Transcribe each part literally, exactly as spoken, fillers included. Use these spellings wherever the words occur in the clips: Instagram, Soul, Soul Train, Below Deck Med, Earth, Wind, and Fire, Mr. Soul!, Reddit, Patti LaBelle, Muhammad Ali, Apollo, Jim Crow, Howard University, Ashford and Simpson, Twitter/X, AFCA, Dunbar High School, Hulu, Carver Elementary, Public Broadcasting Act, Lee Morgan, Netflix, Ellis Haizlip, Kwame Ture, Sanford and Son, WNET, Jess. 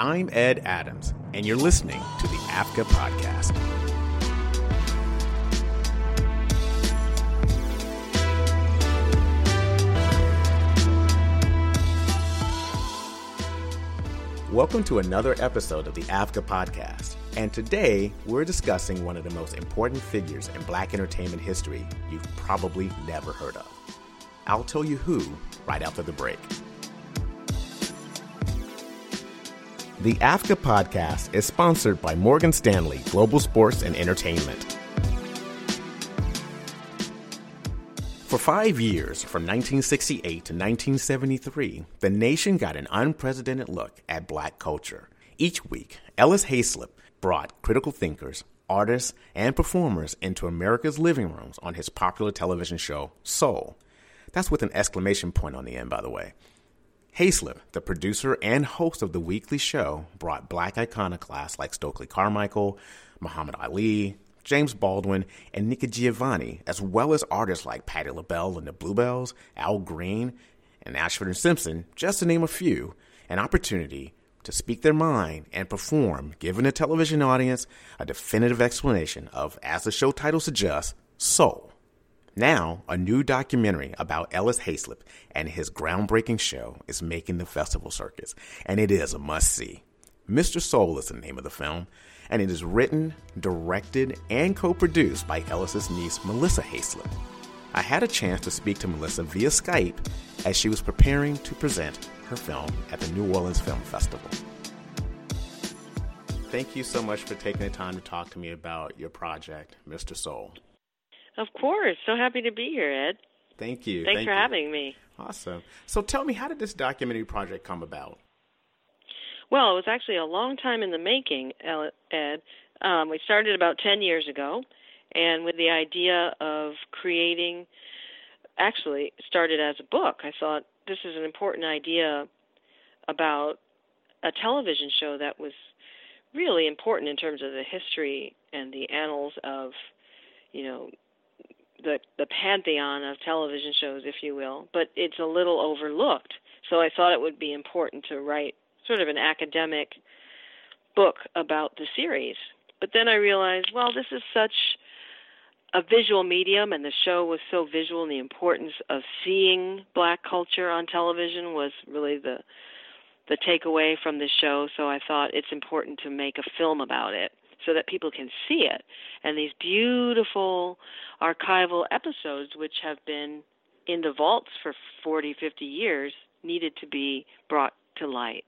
I'm Ed Adams, and you're listening to the A F C A Podcast. Welcome to another episode of the A F C A Podcast, and today we're discussing one of the most important figures in black entertainment history you've probably never heard of. I'll tell you who right after the break. The A F C A Podcast is sponsored by Morgan Stanley Global Sports and Entertainment. For five years, from nineteen sixty-eight to nineteen seventy-three, the nation got an unprecedented look at black culture. Each week, Ellis Haizlip brought critical thinkers, artists, and performers into America's living rooms on his popular television show, Soul. That's with an exclamation point on the end, by the way. Haizlip, the producer and host of the weekly show, brought black iconoclasts like Stokely Carmichael, Muhammad Ali, James Baldwin, and Nikki Giovanni, as well as artists like Patti LaBelle and the Bluebells, Al Green, and Ashford and Simpson, just to name a few, an opportunity to speak their mind and perform, giving a television audience a definitive explanation of, as the show title suggests, soul. Now, a new documentary about Ellis Haizlip and his groundbreaking show is making the festival circuits, and it is a must-see. Mister Soul is the name of the film, and it is written, directed, and co-produced by Ellis' niece, Melissa Haizlip. I had a chance to speak to Melissa via Skype as she was preparing to present her film at the New Orleans Film Festival. Thank you so much for taking the time to talk to me about your project, Mister Soul. Of course. So happy to be here, Ed. Thank you. Thanks Thank for you. having me. Awesome. So tell me, how did this documentary project come about? Well, it was actually a long time in the making, Ed. Um, we started about ten years ago, and with the idea of creating, actually started as a book. I thought this is an important idea about a television show that was really important in terms of the history and the annals of, you know, the the pantheon of television shows, if you will. But it's a little overlooked, so I thought it would be important to write sort of an academic book about the series. But then I realized, well, this is such a visual medium, and the show was so visual, and the importance of seeing black culture on television was really the the takeaway from the show. So I thought it's important to make a film about it so that people can see it. And these beautiful archival episodes, which have been in the vaults for forty, fifty years, needed to be brought to light.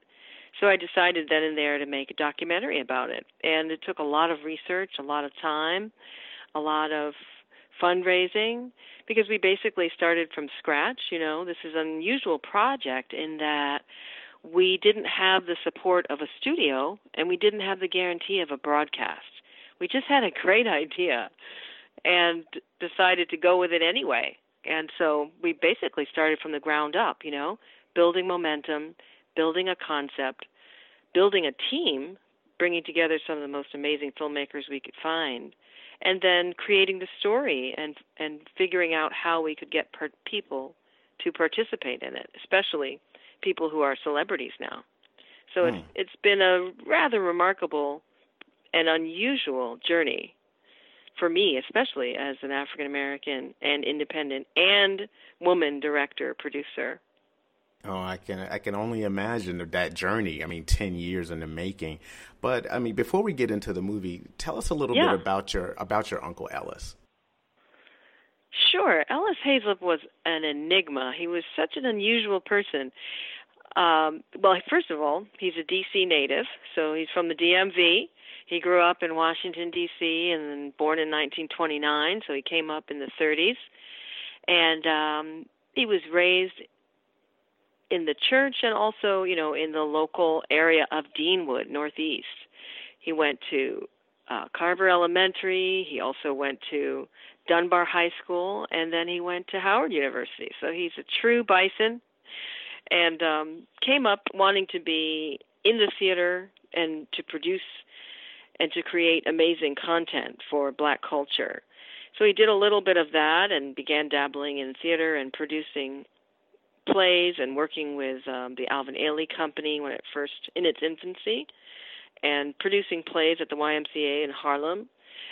So I decided then and there to make a documentary about it. And it took a lot of research, a lot of time, a lot of fundraising, because we basically started from scratch. You know, this is an unusual project in that we didn't have the support of a studio, and we didn't have the guarantee of a broadcast. We just had a great idea and decided to go with it anyway. And so we basically started from the ground up, you know, building momentum, building a concept, building a team, bringing together some of the most amazing filmmakers we could find, and then creating the story and and figuring out how we could get per- people to participate in it, especially people who are celebrities now. So hmm. it's, it's been a rather remarkable and unusual journey for me, especially as an African-American and independent and woman director, producer. Oh, I can I can only imagine that journey. I mean, ten years in the making. But I mean, before we get into the movie, tell us a little yeah. bit about your about your Uncle Ellis. Sure. Ellis Haizlip was an enigma. He was such an unusual person. Um, well, first of all, he's a D C native, so he's from the D M V. He grew up in Washington, D C, and then born in nineteen twenty-nine, so he came up in the thirties. And um, he was raised in the church, and also, you know, in the local area of Deanwood, Northeast. He went to uh, Carver Elementary. He also went to Dunbar High School, and then he went to Howard University. So he's a true bison, and um, came up wanting to be in the theater and to produce and to create amazing content for black culture. So he did a little bit of that and began dabbling in theater and producing plays and working with um, the Alvin Ailey Company when it first in its infancy, and producing plays at the Y M C A in Harlem,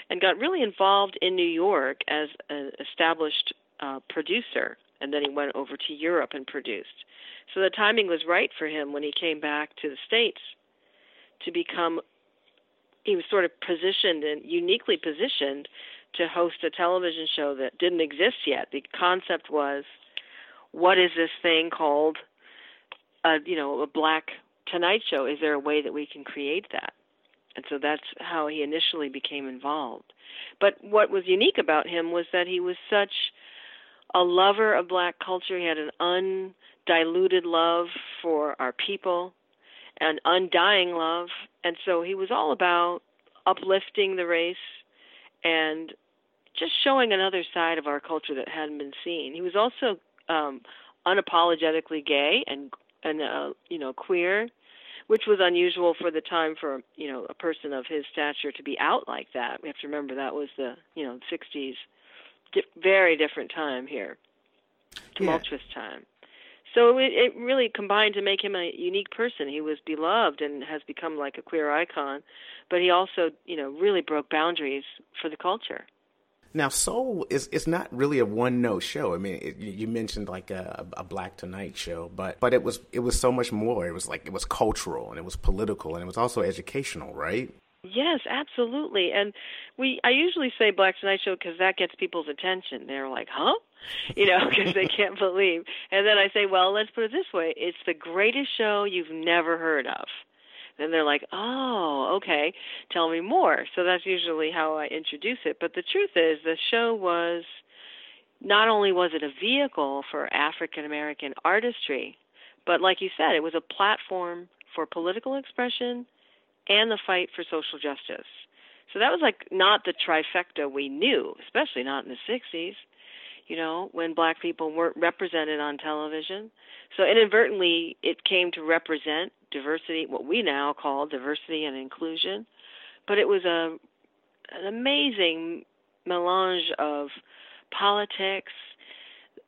and got really involved in New York as an established uh, producer. And then he went over to Europe and produced. So the timing was right for him when he came back to the States to become, he was sort of positioned and uniquely positioned to host a television show that didn't exist yet. The concept was, what is this thing called, a, you know, a Black Tonight Show? Is there a way that we can create that? And so that's how he initially became involved. But what was unique about him was that he was such a lover of Black culture. He had an undiluted love for our people, an undying love. And so he was all about uplifting the race and just showing another side of our culture that hadn't been seen. He was also um, unapologetically gay and, and uh, you know, queer, which was unusual for the time for, you know, a person of his stature to be out like that. We have to remember that was the, you know, sixties. Di- very different time here, tumultuous yeah. time. So it, it really combined to make him a unique person. He was beloved and has become like a queer icon, but he also, you know, really broke boundaries for the culture. Now, Soul is it's not really a one-note show. I mean, it, you mentioned like a, a Black Tonight Show, but, but it was it was so much more. It was like it was cultural and it was political and it was also educational, right? Yes, absolutely. And we I usually say Black Tonight Show because that gets people's attention. They're like, huh? You know, because they can't believe. And then I say, well, let's put it this way. It's the greatest show you've never heard of. Then they're like, oh, okay, tell me more. So that's usually how I introduce it. But the truth is the show was, not only was it a vehicle for African-American artistry, but like you said, it was a platform for political expression and the fight for social justice. So that was like not the trifecta we knew, especially not in the sixties, you know, when Black people weren't represented on television. So inadvertently, it came to represent diversity, what we now call diversity and inclusion. But it was a an amazing melange of politics,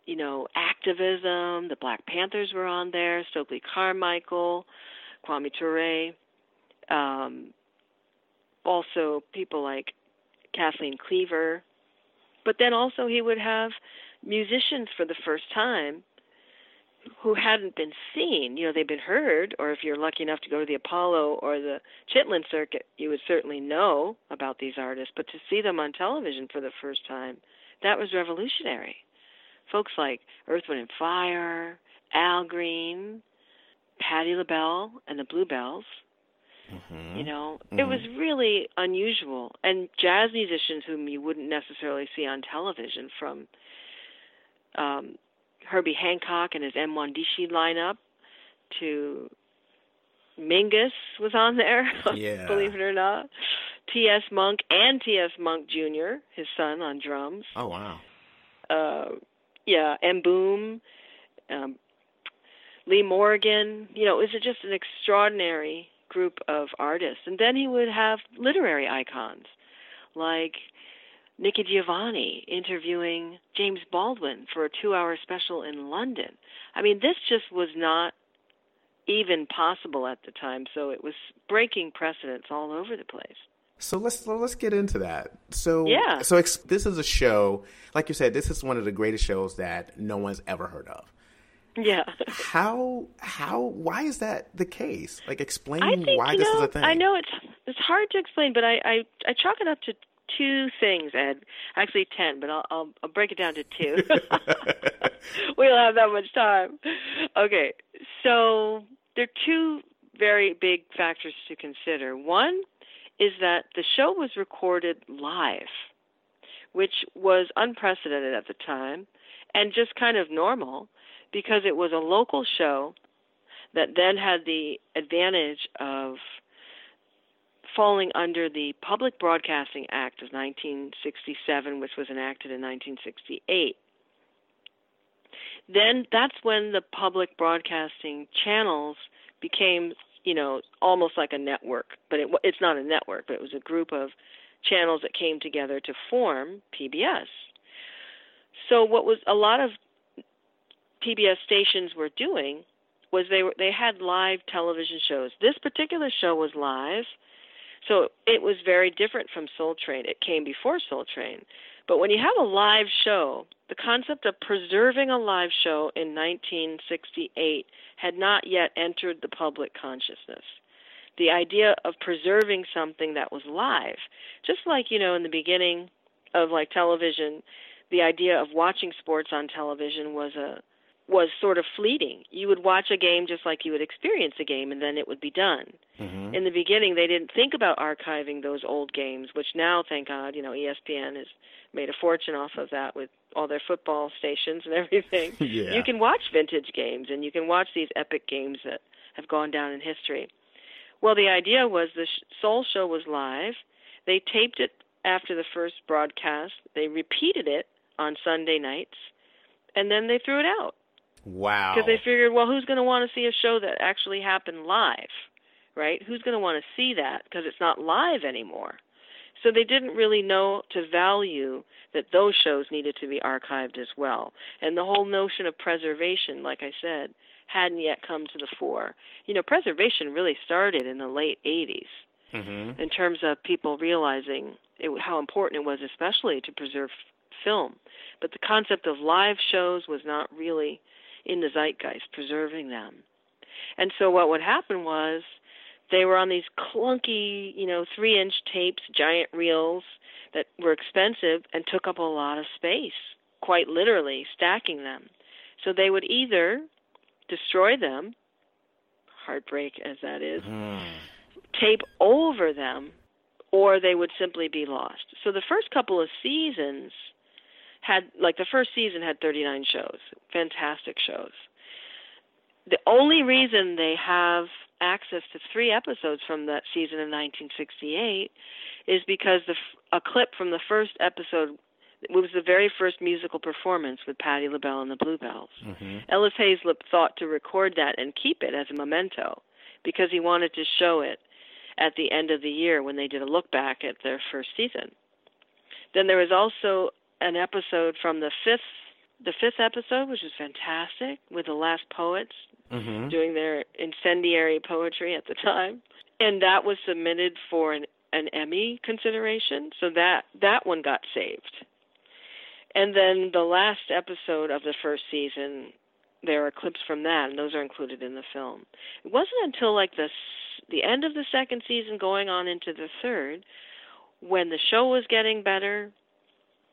you know, activism. The Black Panthers were on there, Stokely Carmichael, Kwame Ture. Um, also people like Kathleen Cleaver. But then also he would have musicians for the first time who hadn't been seen. You know, they've been heard, or if you're lucky enough to go to the Apollo or the Chitlin Circuit, you would certainly know about these artists. But to see them on television for the first time, that was revolutionary. Folks like Earth, Wind, and Fire, Al Green, Patti LaBelle, and the Bluebells. Mm-hmm. You know, mm-hmm. It was really unusual. And jazz musicians whom you wouldn't necessarily see on television, from um, Herbie Hancock and his Mwandishi lineup to Mingus was on there, yeah. believe it or not. T S. Monk and T S. Monk Junior, his son, on drums. Oh, wow. Uh, yeah, M. Boom, um, Lee Morgan. You know, it was just an extraordinary group of artists. And then he would have literary icons like Nikki Giovanni interviewing James Baldwin for a two-hour special in London. I mean, this just was not even possible at the time, so it was breaking precedents all over the place. So let's let's get into that. So yeah. So ex- this is a show, like you said, this is one of the greatest shows that no one's ever heard of. Yeah. how, how, why is that the case? Like, explain I think, why you know, this is a thing. I know it's it's hard to explain, but I, I, I chalk it up to two things, Ed. Actually, ten, but I'll, I'll, I'll break it down to two. We don't have that much time. Okay. So there are two very big factors to consider. One is that the show was recorded live, which was unprecedented at the time and just kind of normal, because it was a local show that then had the advantage of falling under the Public Broadcasting Act of nineteen sixty-seven, which was enacted in nineteen sixty-eight. Then that's when the public broadcasting channels became, you know, almost like a network. But it, it's not a network, but it was a group of channels that came together to form P B S. So what was a lot of P B S stations were doing was they were they had live television shows. This particular show was live, so it was very different from Soul Train. It came before Soul Train. But when you have a live show, the concept of preserving a live show in nineteen sixty-eight had not yet entered the public consciousness. The idea of preserving something that was live, just like, you know, in the beginning of like television, the idea of watching sports on television was a was sort of fleeting. You would watch a game just like you would experience a game, and then it would be done. Mm-hmm. In the beginning, they didn't think about archiving those old games, which now, thank God, you know, E S P N has made a fortune off of that with all their football stations and everything. Yeah. You can watch vintage games, and you can watch these epic games that have gone down in history. Well, the idea was the Soul show was live. They taped it after the first broadcast. They repeated it on Sunday nights, and then they threw it out. Wow. Because they figured, well, who's going to want to see a show that actually happened live, right? Who's going to want to see that because it's not live anymore? So they didn't really know to value that those shows needed to be archived as well. And the whole notion of preservation, like I said, hadn't yet come to the fore. You know, preservation really started in the late eighties mm-hmm. in terms of people realizing it, how important it was, especially to preserve film. But the concept of live shows was not really in the zeitgeist, preserving them. And so what would happen was they were on these clunky, you know, three-inch tapes, giant reels that were expensive and took up a lot of space, quite literally stacking them. So they would either destroy them, heartbreak as that is, mm. tape over them, or they would simply be lost. So the first couple of seasons had, like the first season had thirty-nine shows, fantastic shows. The only reason they have access to three episodes from that season of nineteen sixty-eight is because the, a clip from the first episode was the very first musical performance with Patti LaBelle and the Bluebells. Mm-hmm. Ellis Haizlip thought to record that and keep it as a memento because he wanted to show it at the end of the year when they did a look back at their first season. Then there was also an episode from the fifth, the fifth episode, which is fantastic, with the last poets mm-hmm. doing their incendiary poetry at the time, and that was submitted for an, an Emmy consideration. So that that one got saved, and then the last episode of the first season, there are clips from that, and those are included in the film. It wasn't until like the the end of the second season, going on into the third, when the show was getting better.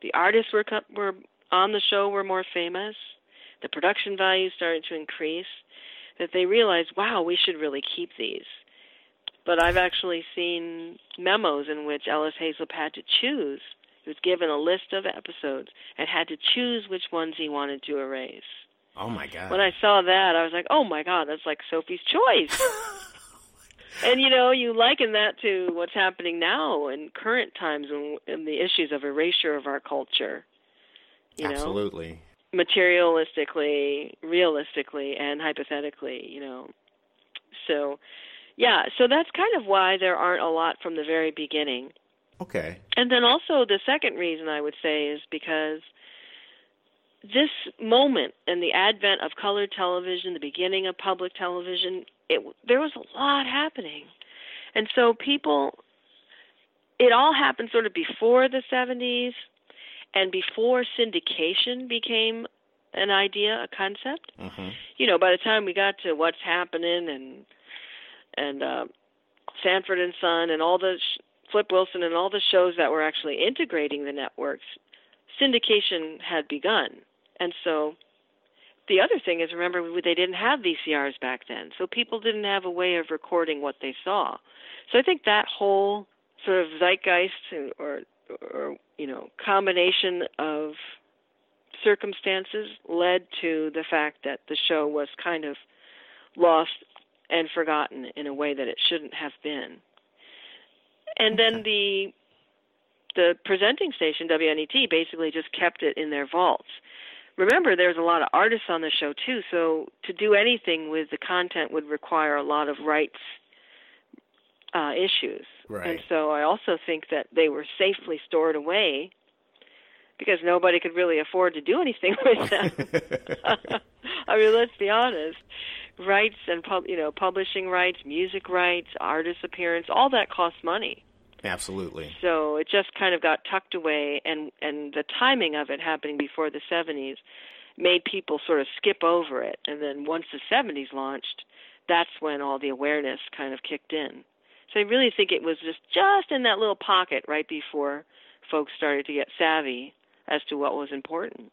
The artists were were on the show were more famous. The production value started to increase, that they realized, wow, we should really keep these. But I've actually seen memos in which Ellis Haizlip had to choose. He was given a list of episodes and had to choose which ones he wanted to erase. Oh, my God. When I saw that, I was like, oh, my God, that's like Sophie's Choice. And, you know, you liken that to what's happening now in current times and, and the issues of erasure of our culture. You Absolutely. Know? Materialistically, realistically, and hypothetically, you know. So, yeah, so that's kind of why there aren't a lot from the very beginning. Okay. And then also the second reason I would say is because this moment and the advent of color television, the beginning of public television, It, there was a lot happening. And so people, it all happened sort of before the seventies and before syndication became an idea, a concept. Mm-hmm. You know, by the time we got to What's Happening and and uh, Sanford and Son and all the, sh- Flip Wilson and all the shows that were actually integrating the networks, syndication had begun. And so the other thing is, remember, they didn't have V C Rs back then, so people didn't have a way of recording what they saw. So I think that whole sort of zeitgeist or, or you know, combination of circumstances led to the fact that the show was kind of lost and forgotten in a way that it shouldn't have been. And then the the presenting station, W N E T, basically just kept it in their vaults. Remember, there's a lot of artists on the show, too, so to do anything with the content would require a lot of rights uh, issues. Right. And so I also think that they were safely stored away because nobody could really afford to do anything with them I mean, let's be honest. Rights and pub, you know, publishing rights, music rights, artist appearance, all that costs money. Absolutely. So it just kind of got tucked away, and, and the timing of it happening before the seventies made people sort of skip over it. And then once the seventies launched, that's when all the awareness kind of kicked in. So I really think it was just, just in that little pocket right before folks started to get savvy as to what was important.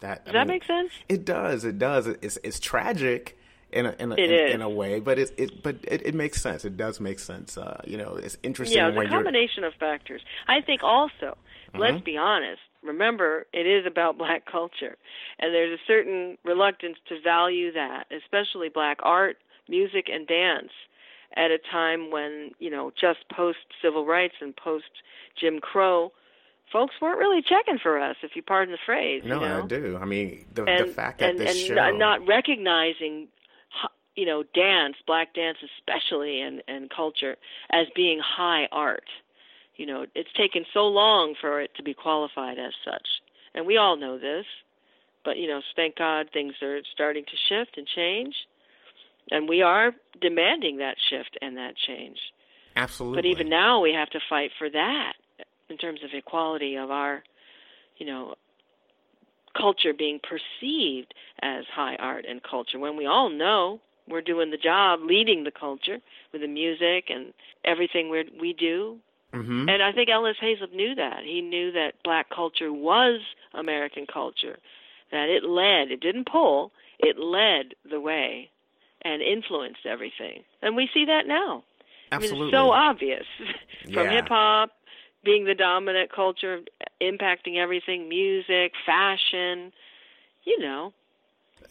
That, does I that mean, make sense? It does. It does. It's it's tragic in a, in a, in, in a way, but it it but it, it makes sense. It does make sense. Uh, you know, it's interesting. Yeah, it's when a combination you're... of factors. I think also, mm-hmm. let's be honest. Remember, it is about black culture, and there's a certain reluctance to value that, especially black art, music, and dance, at a time when, you know, just post-civil rights and post-Jim Crow, folks weren't really checking for us, if you pardon the phrase. No, you know? I do. I mean, the, and, the fact that and, this and show... And not recognizing, you know, dance, black dance especially, and, and culture, as being high art. You know, it's taken so long for it to be qualified as such. And we all know this. But, you know, thank God things are starting to shift and change. And we are demanding that shift and that change. Absolutely. But even now we have to fight for that in terms of equality of our, you know, culture being perceived as high art and culture, when we all know we're doing the job leading the culture with the music and everything we we do. Mm-hmm. And I think Ellis Haizlip knew that. He knew that black culture was American culture, that it led. It didn't pull. It led the way and influenced everything. And we see that now. Absolutely. I mean, it's so obvious. From yeah. hip-hop being the dominant culture, impacting everything, music, fashion, you know.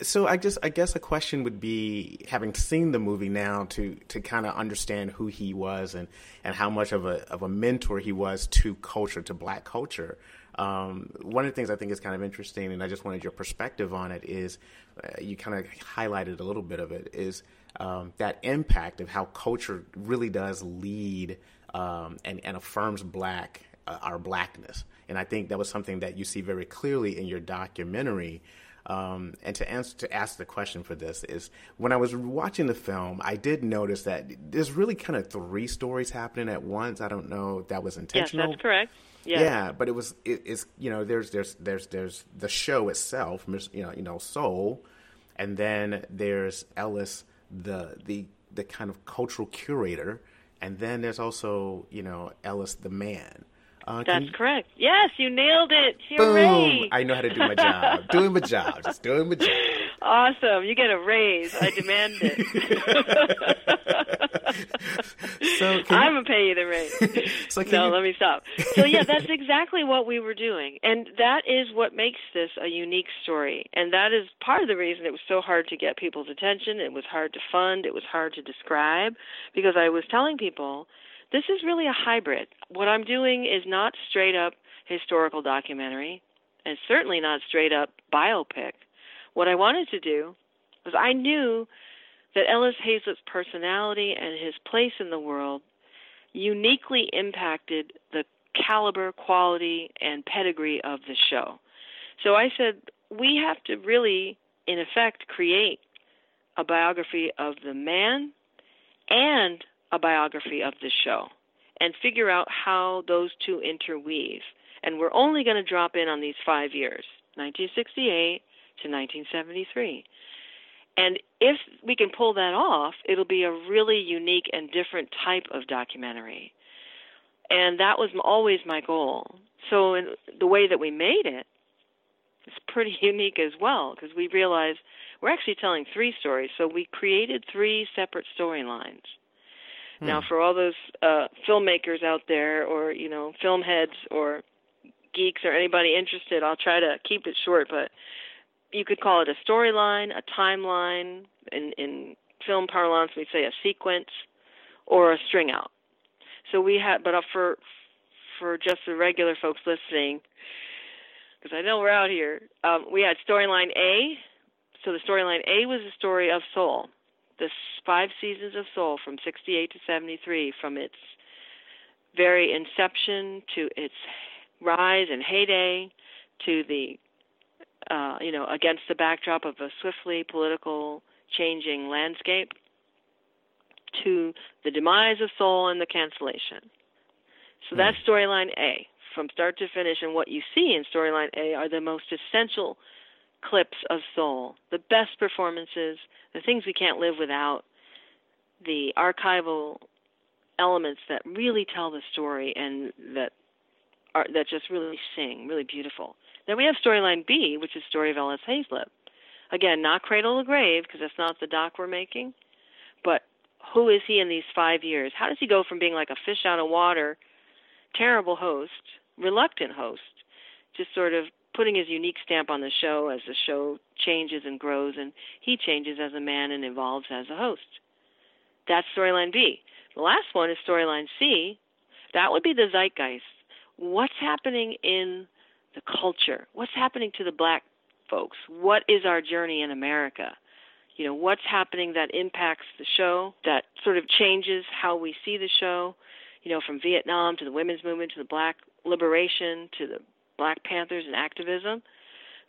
So I just, I guess a question would be, having seen the movie now, to, to kind of understand who he was and, and how much of a of a mentor he was to culture, to black culture. Um, one of the things I think is kind of interesting, and I just wanted your perspective on it, is uh, you kind of highlighted a little bit of it, is um, that impact of how culture really does lead um, and, and affirms black, uh, our blackness. And I think that was something that you see very clearly in your documentary. Um, and to answer, to ask the question for this is, when I was watching the film, I did notice that there's really kind of three stories happening at once. I don't know if that was intentional. Yes, that's correct. Yeah. yeah, but it was, it, it's, you know, there's, there's, there's, there's the show itself, you know, you know, Soul, and then there's Ellis, the, the, the kind of cultural curator. And then there's also, you know, Ellis, the man. Uh, That's you... correct. Yes, you nailed it. Hooray. Boom. I know how to do my job. Doing my job. Just doing my job. Awesome. You get a raise. I demand it. So can I'm you... going to pay you the raise. So no, you... let me stop. So, yeah, that's exactly what we were doing. And that is what makes this a unique story. And that is part of the reason it was so hard to get people's attention. It was hard to fund. It was hard to describe, because I was telling people, this is really a hybrid. What I'm doing is not straight-up historical documentary, and certainly not straight-up biopic. What I wanted to do was, I knew that Ellis Haizlip's personality and his place in the world uniquely impacted the caliber, quality, and pedigree of the show. So I said, we have to really, in effect, create a biography of the man and a biography of this show, and figure out how those two interweave. And we're only going to drop in on these five years, nineteen sixty-eight to nineteen seventy-three. And if we can pull that off, it'll be a really unique and different type of documentary. And that was always my goal. So in the way that we made it, it's pretty unique as well, because we realized we're actually telling three stories. So we created three separate storylines. Now, for all those uh, filmmakers out there, or, you know, film heads or geeks or anybody interested, I'll try to keep it short, but you could call it a storyline, a timeline. In, in film parlance, we'd say a sequence, or a string out. So we had, but for for just the regular folks listening, because I know we're out here, um, we had storyline A. So the storyline A was the story of Soul. The five seasons of Soul from sixty-eight to seventy-three, from its very inception to its rise and heyday to the uh, you know, against the backdrop of a swiftly political changing landscape, to the demise of Soul and the cancellation. So that's storyline A, from start to finish. And what you see in storyline A are the most essential clips of Soul, the best performances, the things we can't live without, the archival elements that really tell the story and that are that just really sing, really beautiful. Then we have storyline B, which is the story of Ellis Haizlip. Again, not cradle to grave, because that's not the doc we're making, but who is he in these five years? How does he go from being like a fish out of water, terrible host, reluctant host, to sort of putting his unique stamp on the show as the show changes and grows, and he changes as a man and evolves as a host? That's storyline B. The last one is storyline C. That would be the zeitgeist. What's happening in the culture? What's happening to the black folks? What is our journey in America? You know, what's happening that impacts the show, that sort of changes how we see the show, you know, from Vietnam to the women's movement to the black liberation to the Black Panthers and activism.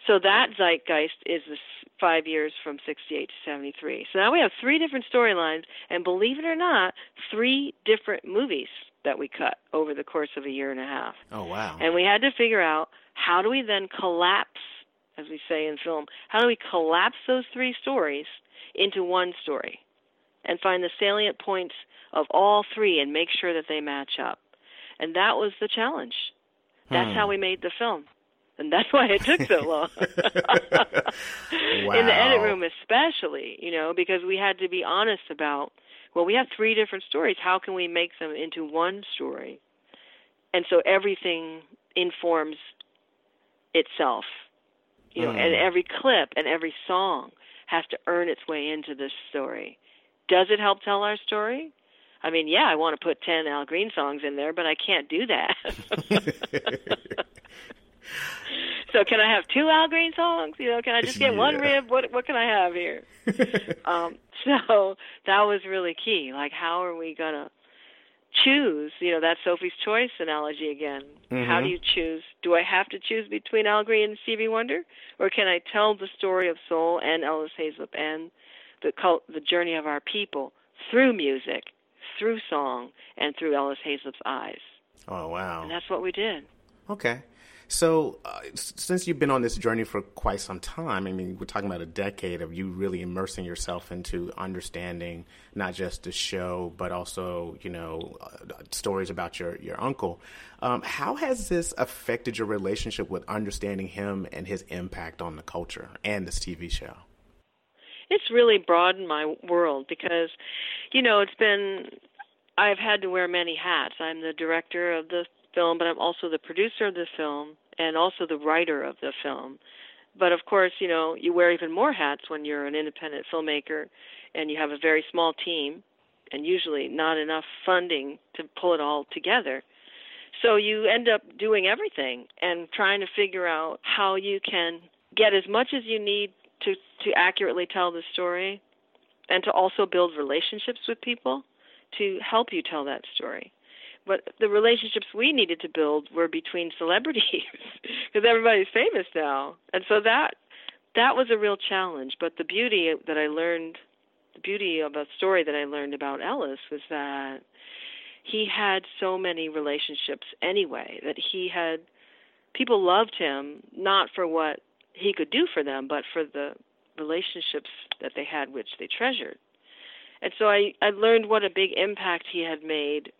So that zeitgeist is the five years from sixty-eight to seventy-three. So now we have three different storylines, and believe it or not, three different movies that we cut over the course of a year and a half. Oh, wow. And we had to figure out, how do we then collapse, as we say in film, how do we collapse those three stories into one story and find the salient points of all three and make sure that they match up? And that was the challenge. That's hmm. how we made the film. And that's why it took so long. Wow. In the edit room especially, you know, because we had to be honest about, well, we have three different stories. How can we make them into one story? And so everything informs itself, you know, mm. and every clip and every song has to earn its way into this story. Does it help tell our story? I mean, yeah, I want to put ten Al Green songs in there, but I can't do that. So can I have two Al Green songs? You know, can I just get yeah. one rib? What what can I have here? um, so that was really key. Like, how are we going to choose? You know, that Sophie's Choice analogy again. Mm-hmm. How do you choose? Do I have to choose between Al Green and Stevie Wonder? Or can I tell the story of Soul and Ellis Haizlip and the cult, the journey of our people through music, through song, and through Ellis Haizlip's eyes? Oh, wow. And that's what we did. Okay. So uh, since you've been on this journey for quite some time, I mean, we're talking about a decade of you really immersing yourself into understanding not just the show, but also, you know, uh, stories about your, your uncle. Um, how has this affected your relationship with understanding him and his impact on the culture and this T V show? It's really broadened my world because, you know, it's been, I've had to wear many hats. I'm the director of the film, but I'm also the producer of the film and also the writer of the film. But of course, you know, you wear even more hats when you're an independent filmmaker and you have a very small team and usually not enough funding to pull it all together. So you end up doing everything and trying to figure out how you can get as much as you need to, to accurately tell the story and to also build relationships with people to help you tell that story. But the relationships we needed to build were between celebrities because everybody's famous now. And so that that was a real challenge. But the beauty that I learned, the beauty of a story that I learned about Ellis was that he had so many relationships anyway, that he had people loved him not for what he could do for them, but for the relationships that they had, which they treasured. And so I, I learned what a big impact he had made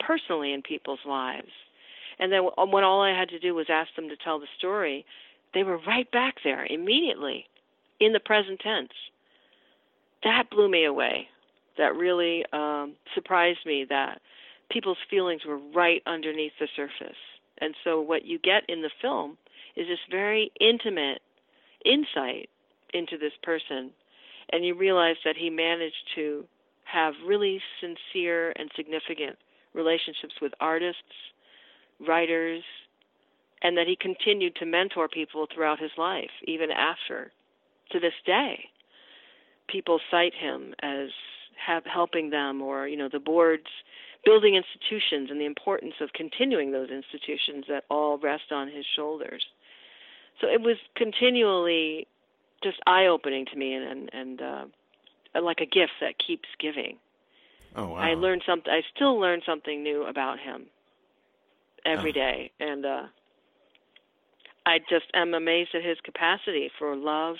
personally in people's lives. And then when all I had to do was ask them to tell the story, they were right back there immediately in the present tense. That blew me away. That really um, surprised me that people's feelings were right underneath the surface. And so what you get in the film is this very intimate insight into this person. And you realize that he managed to have really sincere and significant relationships with artists, writers, and that he continued to mentor people throughout his life, even after. To this day, people cite him as have, helping them, or, you know, the boards building institutions and the importance of continuing those institutions that all rest on his shoulders. So it was continually just eye-opening to me, and and, and uh, like a gift that keeps giving. Oh wow! I learned something. I still learn something new about him every oh. day, and uh, I just am amazed at his capacity for love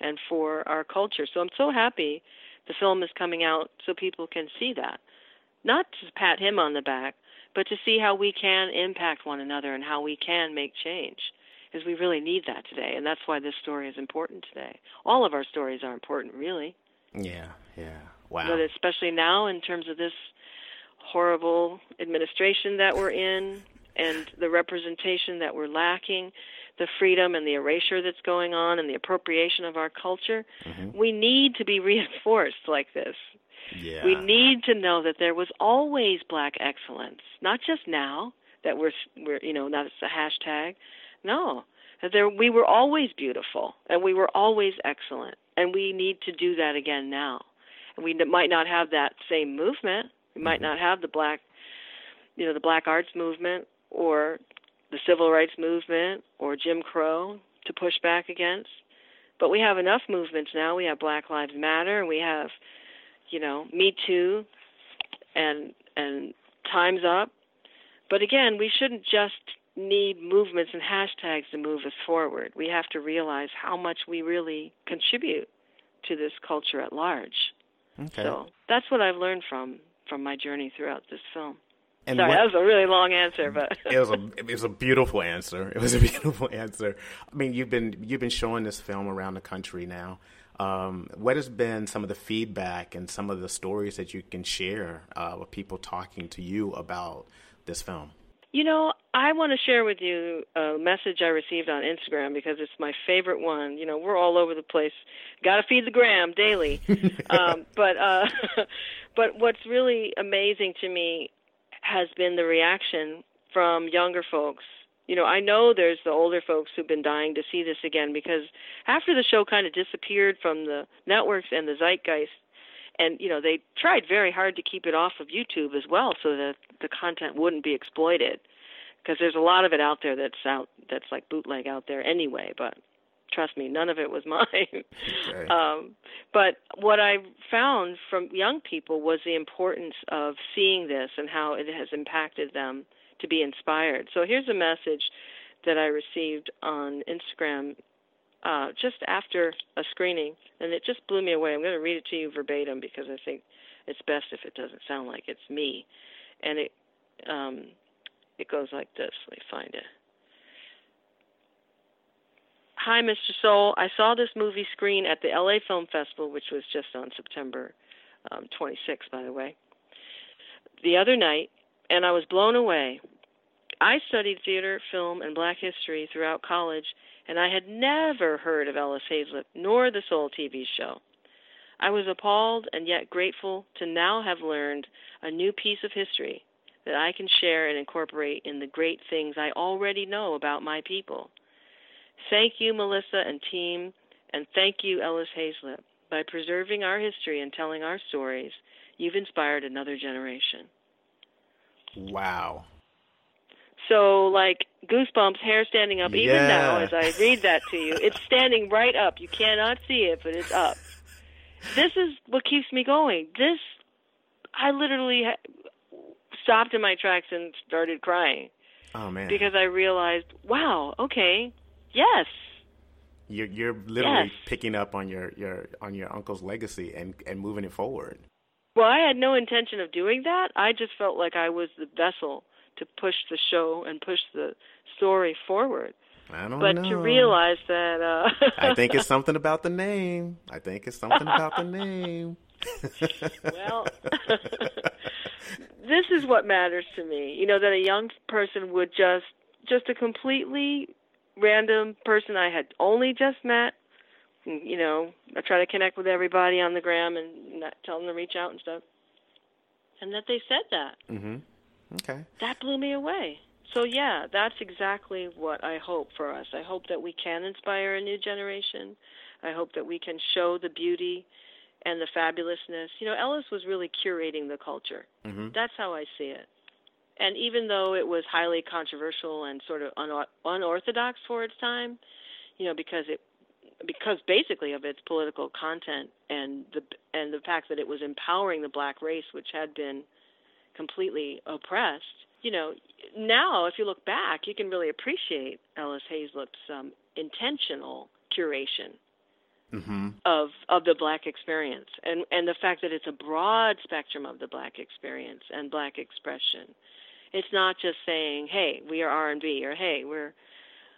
and for our culture. So I'm so happy the film is coming out so people can see that. Not to pat him on the back, but to see how we can impact one another and how we can make change, because we really need that today, and that's why this story is important today. All of our stories are important, really. Yeah, yeah. Wow. But especially now in terms of this horrible administration that we're in and the representation that we're lacking, the freedom and the erasure that's going on and the appropriation of our culture, mm-hmm. we need to be reinforced like this. Yeah. We need to know that there was always black excellence, not just now that we're, we're you know, not it's a hashtag. No, that there, we were always beautiful and we were always excellent, and we need to do that again now. And we might not have that same movement. We might mm-hmm. not have the black, you know, the black arts movement or the civil rights movement or Jim Crow to push back against, but we have enough movements now. We have Black Lives Matter, and we have, you know, Me Too, and and Time's Up. But again, we shouldn't just need movements and hashtags to move us forward. We have to realize how much we really contribute to this culture at large. Okay. So that's what I've learned from from my journey throughout this film. And Sorry, what, that was a really long answer, but it was a it was a beautiful answer. It was a beautiful answer. I mean, you've been you've been showing this film around the country now. Um, what has been some of the feedback and some of the stories that you can share uh, with people talking to you about this film? You know, I want to share with you a message I received on Instagram because it's my favorite one. You know, we're all over the place. Got to feed the gram daily. um, but uh, but what's really amazing to me has been the reaction from younger folks. You know, I know there's the older folks who've been dying to see this again, because after the show kind of disappeared from the networks and the zeitgeist, and, you know, they tried very hard to keep it off of YouTube as well so that the content wouldn't be exploited, because there's a lot of it out there that's out that's like bootleg out there anyway, but trust me, none of it was mine. Okay. Um, but what I found from young people was the importance of seeing this and how it has impacted them to be inspired. So here's a message that I received on Instagram uh, just after a screening, and it just blew me away. I'm going to read it to you verbatim because I think it's best if it doesn't sound like it's me. And it um, it goes like this. Let me find it. Hi, Mister Soul. I saw this movie screen at the L A Film Festival, which was just on September um, twenty-sixth, by the way, the other night, and I was blown away. I studied theater, film, and black history throughout college, and I had never heard of Ellis Haizlip nor the Soul T V show. I was appalled and yet grateful to now have learned a new piece of history that I can share and incorporate in the great things I already know about my people. Thank you, Melissa and team, and thank you, Ellis Haizlip. By preserving our history and telling our stories, you've inspired another generation. Wow. So, like, goosebumps, hair standing up. Even yeah. now, as I read that to you, it's standing right up. You cannot see it, but it's up. This is what keeps me going. This, I literally ha- stopped in my tracks and started crying. Oh, man. Because I realized, wow, okay, yes. You're, you're literally yes. picking up on your, your on your uncle's legacy and, and moving it forward. Well, I had no intention of doing that. I just felt like I was the vessel to push the show and push the story forward. I don't but know. But to realize that... Uh... I think it's something about the name. I think it's something about the name. Well, this is what matters to me. You know, that a young person would just, just a completely random person I had only just met, you know, I try to connect with everybody on the gram and tell them to reach out and stuff. And that they said that. Mm-hmm. Okay. That blew me away. So, yeah, that's exactly what I hope for us. I hope that we can inspire a new generation. I hope that we can show the beauty and the fabulousness. You know, Ellis was really curating the culture. Mm-hmm. That's how I see it. And even though it was highly controversial and sort of un- unorthodox for its time, you know, because it because basically of its political content and the and the fact that it was empowering the black race, which had been completely oppressed. You know, now if you look back, you can really appreciate Ellis Haizlip's um, intentional curation mm-hmm. of of the black experience, and and the fact that it's a broad spectrum of the black experience and black expression. It's not just saying, "Hey, we are R and B," or "Hey, we're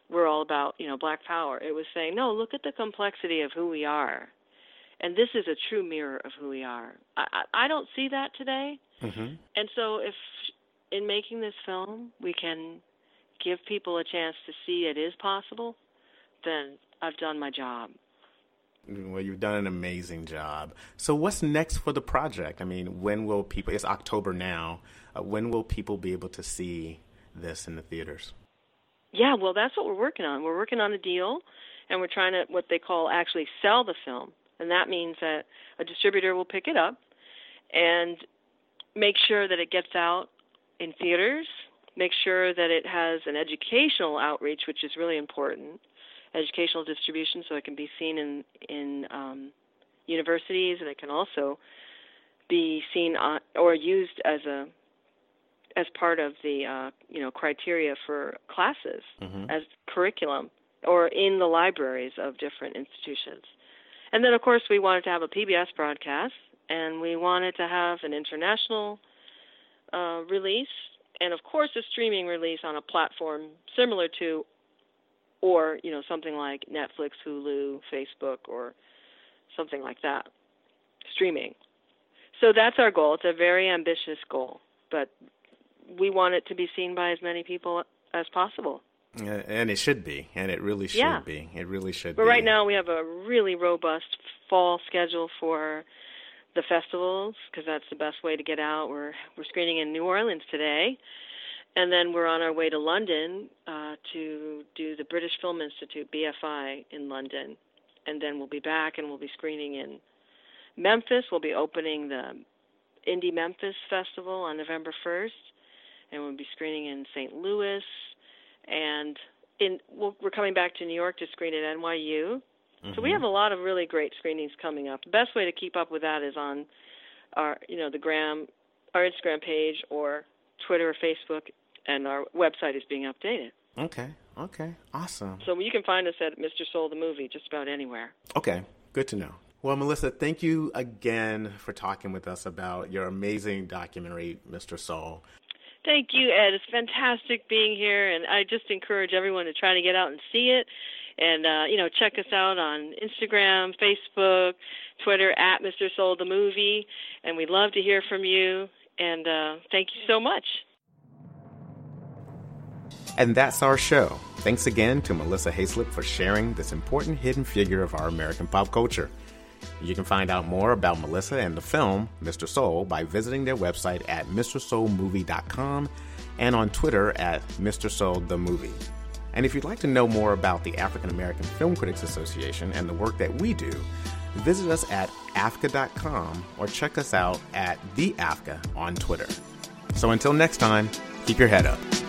we're all about, you know, black power." It was saying, "No, look at the complexity of who we are, and this is a true mirror of who we are." I, I don't see that today, mm-hmm. and so if in making this film, we can give people a chance to see it is possible, then I've done my job. Well, you've done an amazing job. So what's next for the project? I mean, when will people, it's October now, uh, when will people be able to see this in the theaters? Yeah, well, that's what we're working on. We're working on a deal, and we're trying to, what they call, actually sell the film. And that means that a distributor will pick it up and make sure that it gets out in theaters, make sure that it has an educational outreach, which is really important, educational distribution, so it can be seen in in um, universities, and it can also be seen on, or used as a as part of the uh, you know criteria for classes mm-hmm. as curriculum, or in the libraries of different institutions. And then, of course, we wanted to have a P B S broadcast, and we wanted to have an international Uh, release, and of course a streaming release on a platform similar to, or you know, something like Netflix, Hulu, Facebook, or something like that, streaming. So that's our goal. It's a very ambitious goal, but we want it to be seen by as many people as possible. And it should be, and it really should yeah. be. It really should but be. But right now we have a really robust fall schedule for the festivals, because that's the best way to get out. We're we're screening in New Orleans today, and then we're on our way to London uh, to do the British Film Institute, B F I, in London. And then we'll be back, and we'll be screening in Memphis. We'll be opening the Indie Memphis Festival on November first, and we'll be screening in Saint Louis. And in we'll, we're coming back to New York to screen at N Y U. Mm-hmm. So we have a lot of really great screenings coming up. The best way to keep up with that is on our, you know, the Gram, our Instagram page, or Twitter or Facebook, and our website is being updated. Okay, okay, awesome. So you can find us at Mister Soul the Movie just about anywhere. Okay, good to know. Well, Melissa, thank you again for talking with us about your amazing documentary, Mister Soul. Thank you, Ed. It's fantastic being here, and I just encourage everyone to try to get out and see it. And, uh, you know, check us out on Instagram, Facebook, Twitter, at Mister Soul the Movie. And we'd love to hear from you. And uh, thank you so much. And that's our show. Thanks again to Melissa Haizlip for sharing this important hidden figure of our American pop culture. You can find out more about Melissa and the film, Mister Soul, by visiting their website at Mr Soul Movie dot com and on Twitter at Mister Soul the Movie. And if you'd like to know more about the African American Film Critics Association and the work that we do, visit us at A F C A dot com or check us out at The A F C A on Twitter. So until next time, keep your head up.